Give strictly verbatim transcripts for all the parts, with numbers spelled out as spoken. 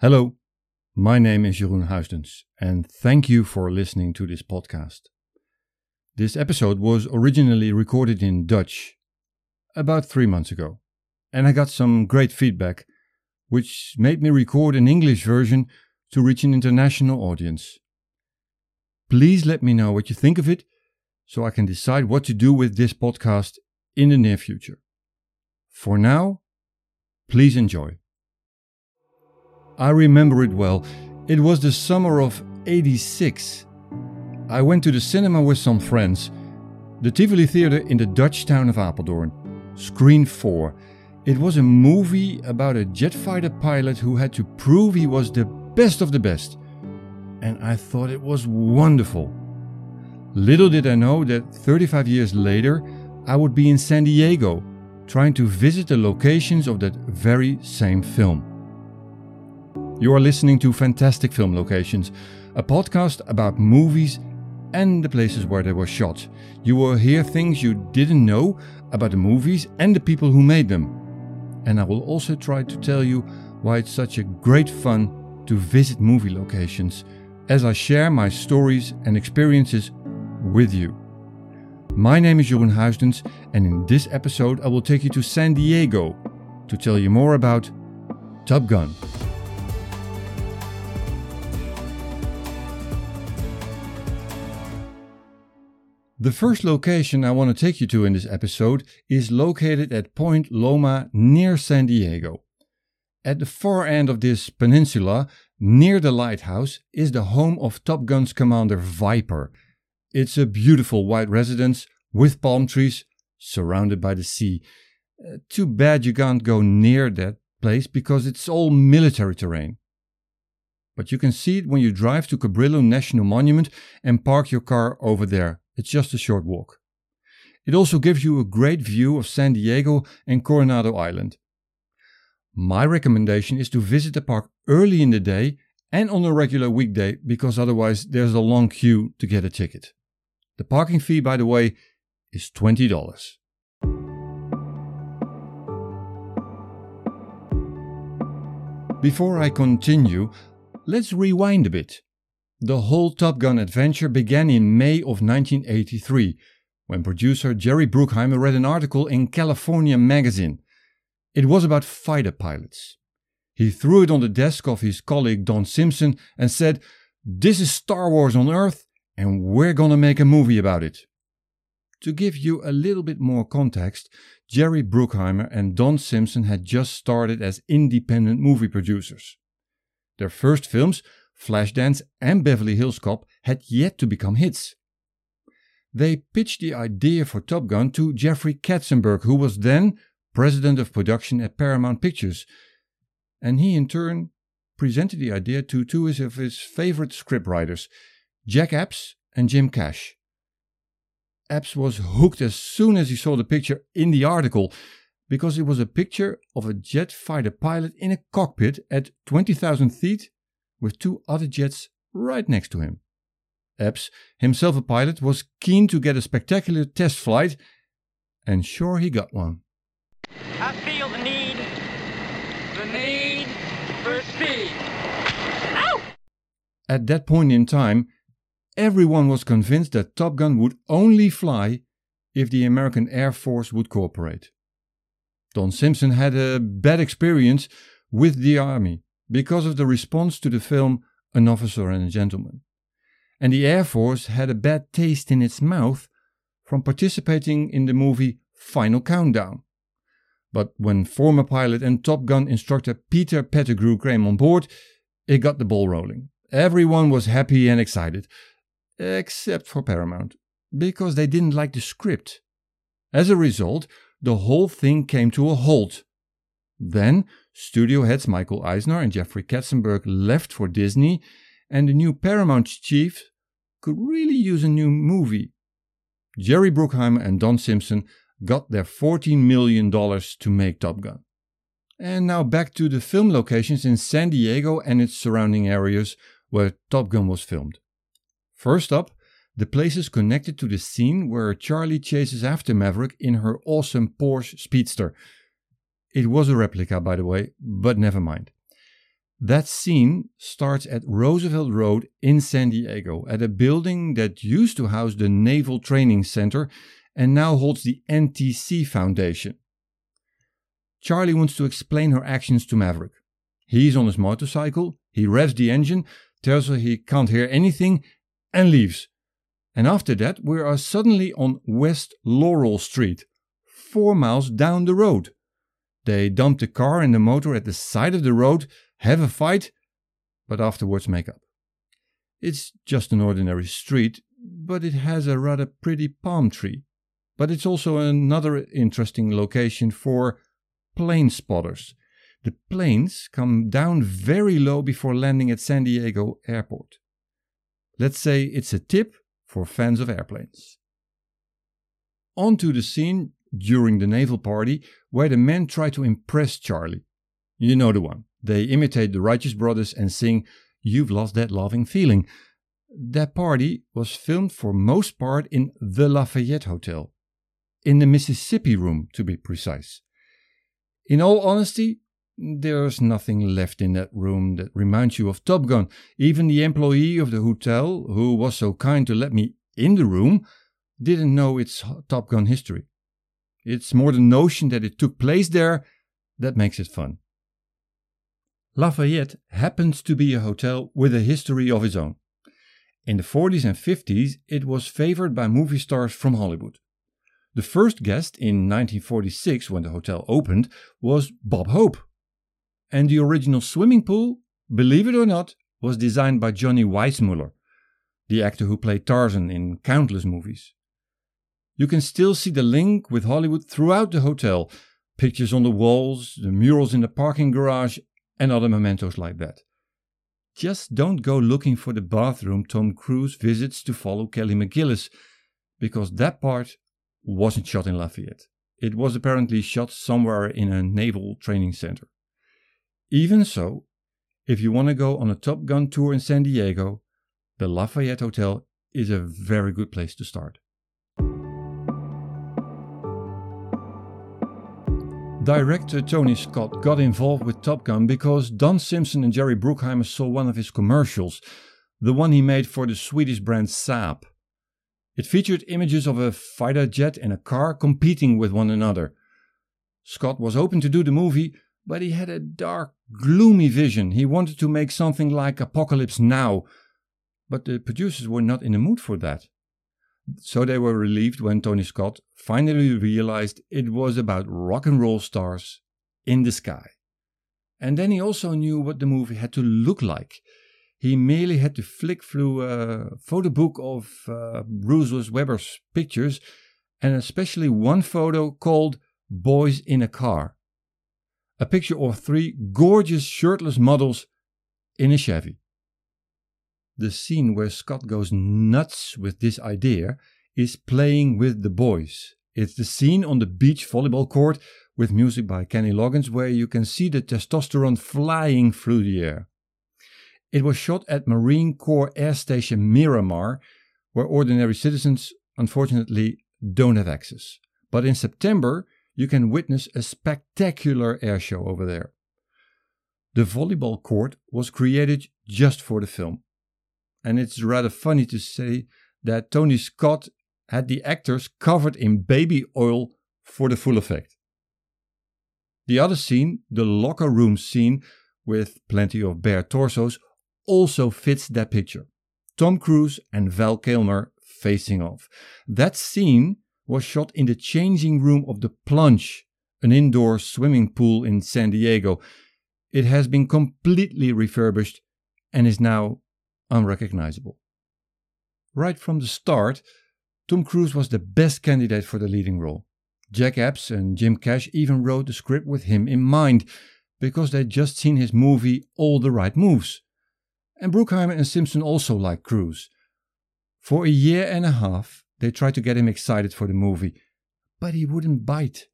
Hello, my name is Jeroen Huijsdens and thank you for listening to this podcast. This episode was originally recorded in Dutch about three months ago, and I got some great feedback, which made me record an English version to reach an international audience. Please let me know what you think of it, so I can decide what to do with this podcast in the near future. For now, please enjoy. I remember it well. It was the summer of eighty-six. I went to the cinema with some friends. The Tivoli Theater in the Dutch town of Apeldoorn. Screen four. It was a movie about a jet fighter pilot who had to prove he was the best of the best. And I thought it was wonderful. Little did I know that thirty-five years later I would be in San Diego trying to visit the locations of that very same film. You are listening to Fantastic Film Locations, a podcast about movies and the places where they were shot. You will hear things you didn't know about the movies and the people who made them. And I will also try to tell you why it's such a great fun to visit movie locations, as I share my stories and experiences with you. My name is Jeroen Huijsdens, and in this episode I will take you to San Diego to tell you more about Top Gun. The first location I want to take you to in this episode is located at Point Loma near San Diego. At the far end of this peninsula, near the lighthouse, is the home of Top Gun's commander Viper. It's a beautiful white residence with palm trees surrounded by the sea. Uh, too bad you can't go near that place because it's all military terrain. But you can see it when you drive to Cabrillo National Monument and park your car over there. It's just a short walk. It also gives you a great view of San Diego and Coronado Island. My recommendation is to visit the park early in the day and on a regular weekday, because otherwise there's a long queue to get a ticket. The parking fee, by the way, is twenty dollars. Before I continue, let's rewind a bit. The whole Top Gun adventure began in May of nineteen eighty-three, when producer Jerry Bruckheimer read an article in California magazine. It was about fighter pilots. He threw it on the desk of his colleague Don Simpson and said, "This is Star Wars on Earth, and we're gonna make a movie about it." To give you a little bit more context, Jerry Bruckheimer and Don Simpson had just started as independent movie producers. Their first films, Flashdance and Beverly Hills Cop, had yet to become hits. They pitched the idea for Top Gun to Jeffrey Katzenberg, who was then president of production at Paramount Pictures, and he in turn presented the idea to two of his favorite scriptwriters, Jack Epps and Jim Cash. Epps was hooked as soon as he saw the picture in the article, because it was a picture of a jet fighter pilot in a cockpit at twenty thousand feet with two other jets right next to him. Epps, himself a pilot, was keen to get a spectacular test flight, and sure he got one. I feel the need, the need for speed. Ow! At that point in time, everyone was convinced that Top Gun would only fly if the American Air Force would cooperate. Don Simpson had a bad experience with the Army because of the response to the film An Officer and a Gentleman. And the Air Force had a bad taste in its mouth from participating in the movie Final Countdown. But when former pilot and Top Gun instructor Peter Pettigrew came on board, it got the ball rolling. Everyone was happy and excited, except for Paramount, because they didn't like the script. As a result, the whole thing came to a halt. Then, studio heads Michael Eisner and Jeffrey Katzenberg left for Disney, and the new Paramount chief could really use a new movie. Jerry Bruckheimer and Don Simpson got their fourteen million dollars to make Top Gun. And now back to the film locations in San Diego and its surrounding areas where Top Gun was filmed. First up, the places connected to the scene where Charlie chases after Maverick in her awesome Porsche Speedster. It was a replica, by the way, but never mind. That scene starts at Roosevelt Road in San Diego, at a building that used to house the Naval Training Center and now holds the N T C Foundation. Charlie wants to explain her actions to Maverick. He's on his motorcycle, he revs the engine, tells her he can't hear anything, and leaves. And after that, we are suddenly on West Laurel Street, four miles down the road. They dump the car and the motor at the side of the road, have a fight, but afterwards make up. It's just an ordinary street, but it has a rather pretty palm tree. But it's also another interesting location for plane spotters. The planes come down very low before landing at San Diego Airport. Let's say it's a tip for fans of airplanes. On to the scene during the naval party where the men try to impress Charlie. You know the one. They imitate the Righteous Brothers and sing "You've Lost That Loving Feeling." That party was filmed for most part in the Lafayette Hotel. In the Mississippi room, to be precise. In all honesty, there's nothing left in that room that reminds you of Top Gun. Even the employee of the hotel, who was so kind to let me in the room, didn't know its Top Gun history. It's more the notion that it took place there that makes it fun. Lafayette happens to be a hotel with a history of its own. In the forties and fifties, it was favored by movie stars from Hollywood. The first guest in nineteen forty-six, when the hotel opened, was Bob Hope. And the original swimming pool, believe it or not, was designed by Johnny Weissmuller, the actor who played Tarzan in countless movies. You can still see the link with Hollywood throughout the hotel, pictures on the walls, the murals in the parking garage, and other mementos like that. Just don't go looking for the bathroom Tom Cruise visits to follow Kelly McGillis, because that part wasn't shot in Lafayette. It was apparently shot somewhere in a naval training center. Even so, if you want to go on a Top Gun tour in San Diego, the Lafayette Hotel is a very good place to start. Director Tony Scott got involved with Top Gun because Don Simpson and Jerry Bruckheimer saw one of his commercials, the one he made for the Swedish brand Saab. It featured images of a fighter jet and a car competing with one another. Scott was open to do the movie, but he had a dark, gloomy vision. He wanted to make something like Apocalypse Now, but the producers were not in the mood for that. So they were relieved when Tony Scott finally realized it was about rock and roll stars in the sky. And then he also knew what the movie had to look like. He merely had to flick through a photo book of uh, Bruce Weber's pictures, and especially one photo called "Boys in a Car," a picture of three gorgeous shirtless models in a Chevy. The scene where Scott goes nuts with this idea is Playing with the Boys. It's the scene on the beach volleyball court with music by Kenny Loggins, where you can see the testosterone flying through the air. It was shot at Marine Corps Air Station Miramar, where ordinary citizens, unfortunately, don't have access. But in September, you can witness a spectacular air show over there. The volleyball court was created just for the film. And it's rather funny to say that Tony Scott had the actors covered in baby oil for the full effect. The other scene, the locker room scene with plenty of bare torsos, also fits that picture. Tom Cruise and Val Kilmer facing off. That scene was shot in the changing room of the Plunge, an indoor swimming pool in San Diego. It has been completely refurbished and is now unrecognizable. Right from the start, Tom Cruise was the best candidate for the leading role. Jack Epps and Jim Cash even wrote the script with him in mind, because they'd just seen his movie All the Right Moves. And Bruckheimer and Simpson also liked Cruise. For a year and a half, they tried to get him excited for the movie, but he wouldn't bite.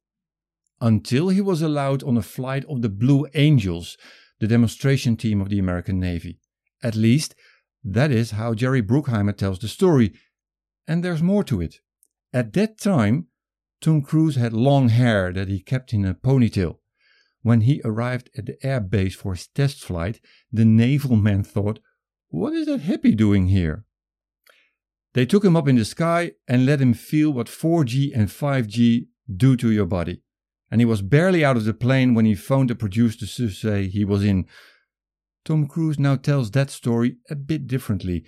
Until he was allowed on a flight of the Blue Angels, the demonstration team of the American Navy. At least, that is how Jerry Bruckheimer tells the story, and there's more to it. At that time, Tom Cruise had long hair that he kept in a ponytail. When he arrived at the air base for his test flight, the naval man thought, "What is that hippie doing here?" They took him up in the sky and let him feel what four G and five G do to your body. And he was barely out of the plane when he phoned the producers to say he was in. Tom Cruise now tells that story a bit differently.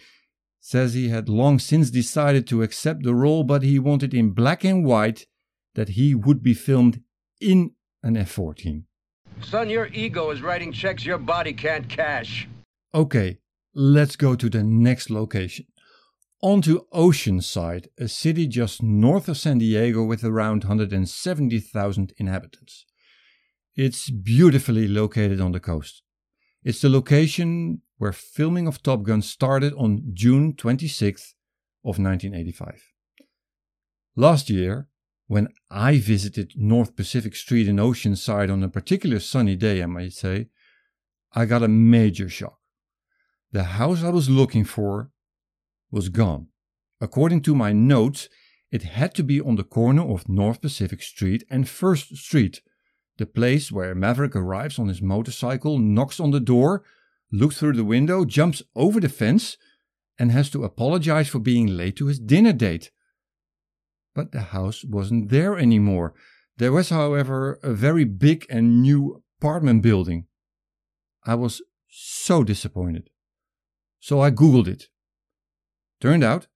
Says he had long since decided to accept the role, but he wanted in black and white that he would be filmed in an F fourteen. Son, your ego is writing checks your body can't cash. Okay, let's go to the next location. On to Oceanside, a city just north of San Diego with around one hundred seventy thousand inhabitants. It's beautifully located on the coast. It's the location where filming of Top Gun started on June twenty-sixth of nineteen eighty-five. Last year, when I visited North Pacific Street in Oceanside on a particular sunny day, I might say, I got a major shock. The house I was looking for was gone. According to my notes, it had to be on the corner of North Pacific Street and First Street, the place where Maverick arrives on his motorcycle, knocks on the door, looks through the window, jumps over the fence, and has to apologize for being late to his dinner date. But the house wasn't there anymore. There was, however, a very big and new apartment building. I was so disappointed. So I googled it. Turned out,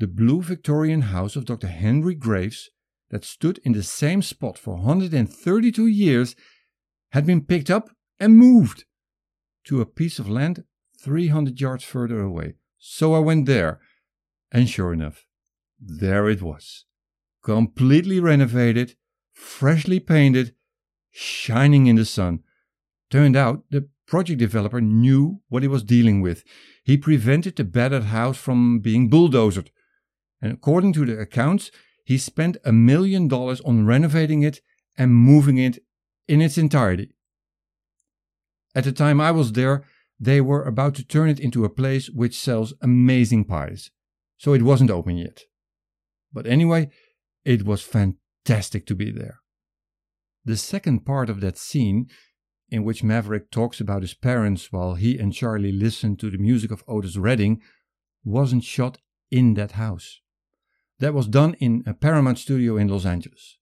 the blue Victorian house of Doctor Henry Graves that stood in the same spot for one hundred thirty-two years had been picked up and moved to a piece of land three hundred yards further away. So I went there, and sure enough, there it was. Completely renovated, freshly painted, shining in the sun. Turned out the project developer knew what he was dealing with. He prevented the battered house from being bulldozed. And according to the accounts, he spent a million dollars on renovating it and moving it in its entirety. At the time I was there, they were about to turn it into a place which sells amazing pies. So it wasn't open yet. But anyway, it was fantastic to be there. The second part of that scene, in which Maverick talks about his parents while he and Charlie listen to the music of Otis Redding, wasn't shot in that house. That was done in a Paramount studio in Los Angeles.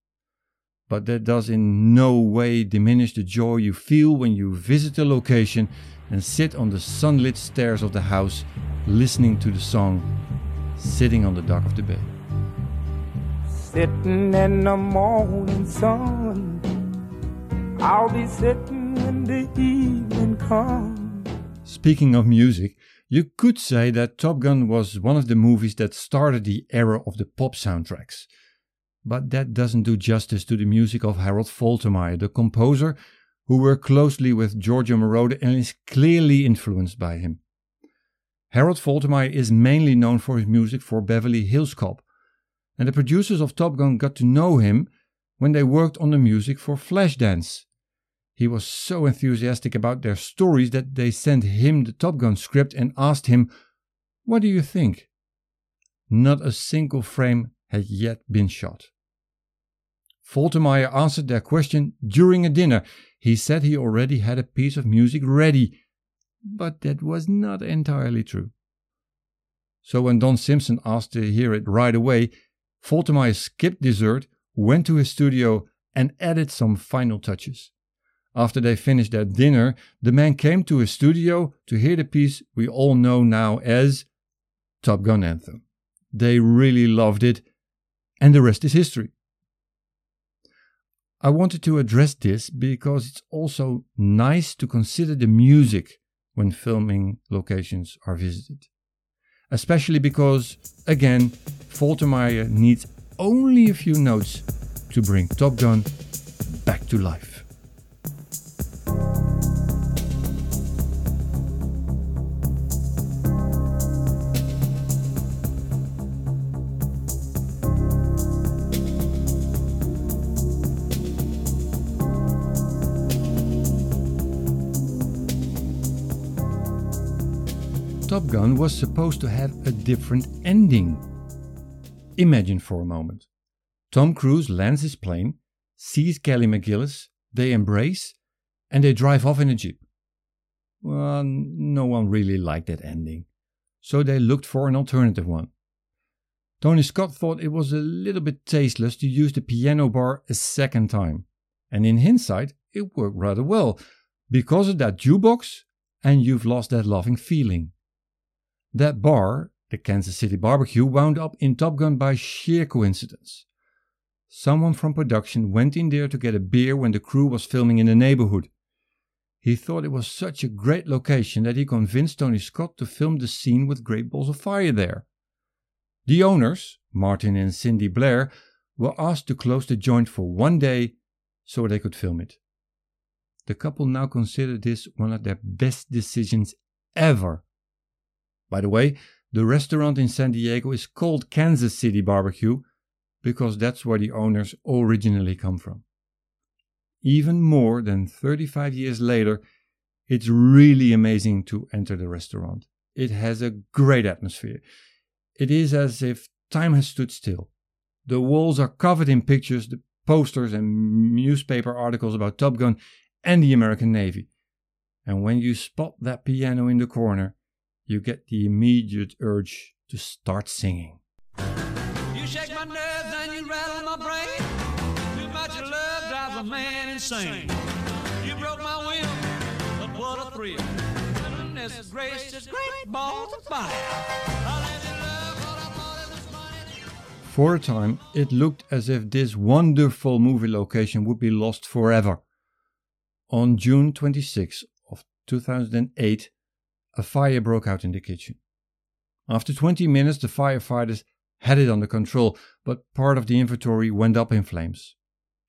But that does in no way diminish the joy you feel when you visit the location and sit on the sunlit stairs of the house, listening to the song, Sitting on the Dock of the Bay. Sitting in the morning sun, I'll be sitting when the evening comes. Speaking of music, you could say that Top Gun was one of the movies that started the era of the pop soundtracks. But that doesn't do justice to the music of Harold Faltermeyer, the composer who worked closely with Giorgio Moroder and is clearly influenced by him. Harold Faltermeyer is mainly known for his music for Beverly Hills Cop, and the producers of Top Gun got to know him when they worked on the music for Flashdance. He was so enthusiastic about their stories that they sent him the Top Gun script and asked him, "What do you think?" Not a single frame had yet been shot. Faltermeyer answered their question during a dinner. He said he already had a piece of music ready, but that was not entirely true. So when Don Simpson asked to hear it right away, Faltermeyer skipped dessert, went to his studio and added some final touches. After they finished their dinner, the man came to his studio to hear the piece we all know now as Top Gun Anthem. They really loved it, and the rest is history. I wanted to address this because it's also nice to consider the music when filming locations are visited. Especially because, again, Faltermeyer needs only a few notes to bring Top Gun back to life. Top Gun was supposed to have a different ending. Imagine for a moment. Tom Cruise lands his plane, sees Kelly McGillis, they embrace, and they drive off in a Jeep. Well, no one really liked that ending, so they looked for an alternative one. Tony Scott thought it was a little bit tasteless to use the piano bar a second time, and in hindsight it worked rather well, because of that jukebox and You've Lost That Loving Feeling. That bar, the Kansas City Barbecue, wound up in Top Gun by sheer coincidence. Someone from production went in there to get a beer when the crew was filming in the neighborhood. He thought it was such a great location that he convinced Tony Scott to film the scene with Great Balls of Fire there. The owners, Martin and Cindy Blair, were asked to close the joint for one day so they could film it. The couple now consider this one of their best decisions ever. By the way, the restaurant in San Diego is called Kansas City Barbecue because that's where the owners originally come from. Even more than thirty-five years later, it's really amazing to enter the restaurant. It has a great atmosphere. It is as if time has stood still. The walls are covered in pictures, the posters and newspaper articles about Top Gun and the American Navy. And when you spot that piano in the corner, you get the immediate urge to start singing. You shake my nerves and you rattle my brain. Too much of love drives a man insane. You broke my will, but what a thrill. Goodness gracious, great balls of fire. For a time, it looked as if this wonderful movie location would be lost forever. On June twenty-sixth of two thousand eight, a fire broke out in the kitchen. After twenty minutes, the firefighters had it under control, but part of the inventory went up in flames.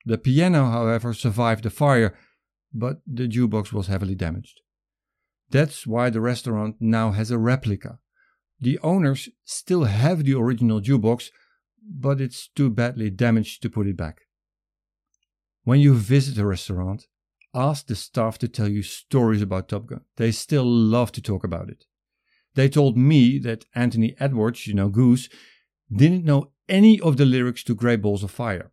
The piano, however, survived the fire, but the jukebox was heavily damaged. That's why the restaurant now has a replica. The owners still have the original jukebox, but it's too badly damaged to put it back. When you visit a restaurant, ask the staff to tell you stories about Top Gun. They still love to talk about it. They told me that Anthony Edwards, you know, Goose, didn't know any of the lyrics to Great Balls of Fire.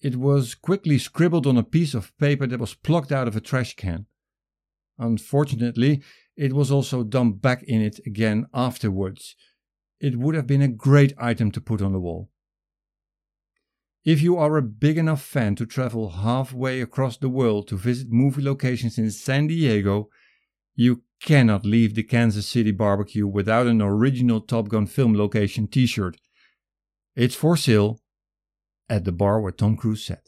It was quickly scribbled on a piece of paper that was plucked out of a trash can. Unfortunately, it was also dumped back in it again afterwards. It would have been a great item to put on the wall. If you are a big enough fan to travel halfway across the world to visit movie locations in San Diego, you cannot leave the Kansas City Barbecue without an original Top Gun film location t-shirt. It's for sale at the bar where Tom Cruise sat.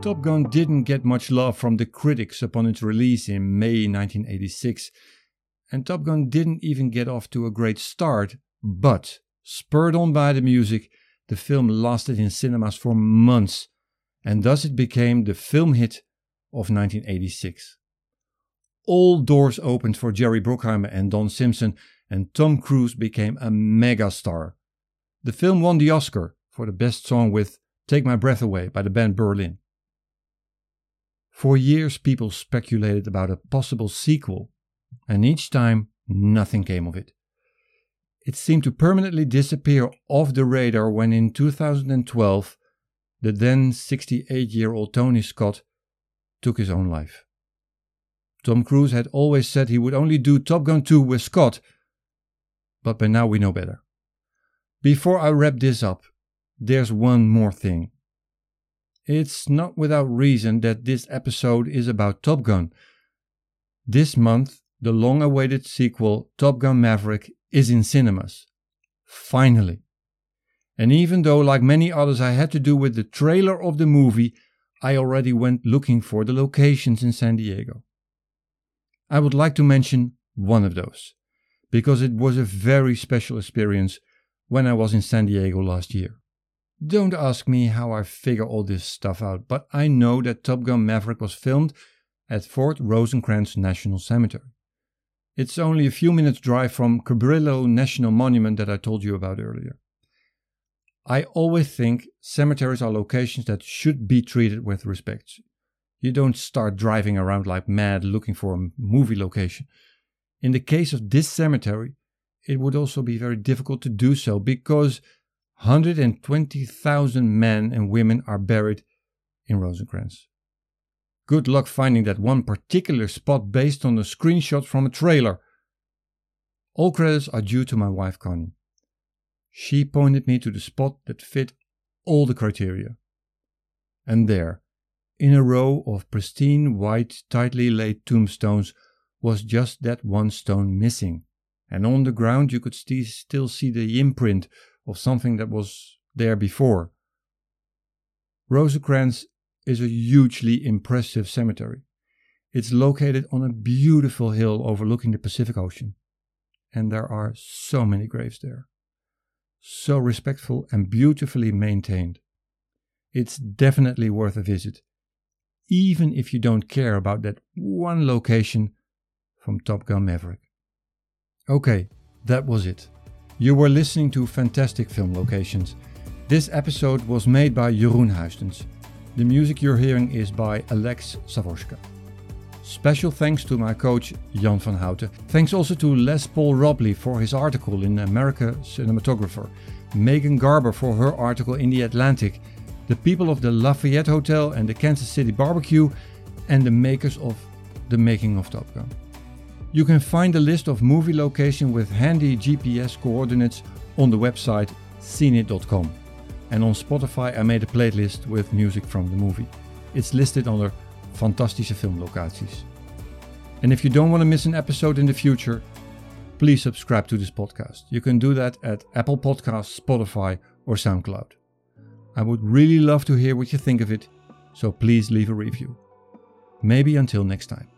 Top Gun didn't get much love from the critics upon its release in May nineteen eighty-six. And Top Gun didn't even get off to a great start, but spurred on by the music, the film lasted in cinemas for months, and thus it became the film hit of nineteen eighty-six. All doors opened for Jerry Bruckheimer and Don Simpson, and Tom Cruise became a megastar. The film won the Oscar for the best song with Take My Breath Away by the band Berlin. For years, people speculated about a possible sequel, and each time nothing came of it. It seemed to permanently disappear off the radar when in two thousand twelve the then sixty-eight-year-old Tony Scott took his own life. Tom Cruise had always said he would only do Top Gun two with Scott, but by now we know better. Before I wrap this up, there's one more thing. It's not without reason that this episode is about Top Gun. This month, the long-awaited sequel Top Gun Maverick is in cinemas. Finally. And even though, like many others, I had to do with the trailer of the movie, I already went looking for the locations in San Diego. I would like to mention one of those, because it was a very special experience when I was in San Diego last year. Don't ask me how I figure all this stuff out, but I know that Top Gun Maverick was filmed at Fort Rosencrantz National Cemetery. It's only a few minutes drive from Cabrillo National Monument that I told you about earlier. I always think cemeteries are locations that should be treated with respect. You don't start driving around like mad looking for a movie location. In the case of this cemetery, it would also be very difficult to do so because one hundred twenty thousand men and women are buried in Rosecrans. Good luck finding that one particular spot based on a screenshot from a trailer. All credits are due to my wife Connie. She pointed me to the spot that fit all the criteria. And there, in a row of pristine white, tightly laid tombstones, was just that one stone missing, and on the ground you could st- still see the imprint of something that was there before. Rosecrans is a hugely impressive cemetery. It's located on a beautiful hill overlooking the Pacific Ocean, and there are so many graves there. So respectful and beautifully maintained. It's definitely worth a visit, even if you don't care about that one location from Top Gun Maverick. Okay, that was it. You were listening to Fantastic Film Locations. This episode was made by Jeroen Huijsdens. The music you're hearing is by Alex Savoschka. Special thanks to my coach Jan van Houten. Thanks also to Les Paul Robley for his article in America Cinematographer, Megan Garber for her article in The Atlantic, the people of the Lafayette Hotel and the Kansas City Barbecue, and the makers of The Making of Top Gun. You can find a list of movie locations with handy G P S coordinates on the website sceneit dot com. And on Spotify I made a playlist with music from the movie. It's listed under Fantastische Filmlocaties. And if you don't want to miss an episode in the future, please subscribe to this podcast. You can do that at Apple Podcasts, Spotify or SoundCloud. I would really love to hear what you think of it, so please leave a review. Maybe until next time.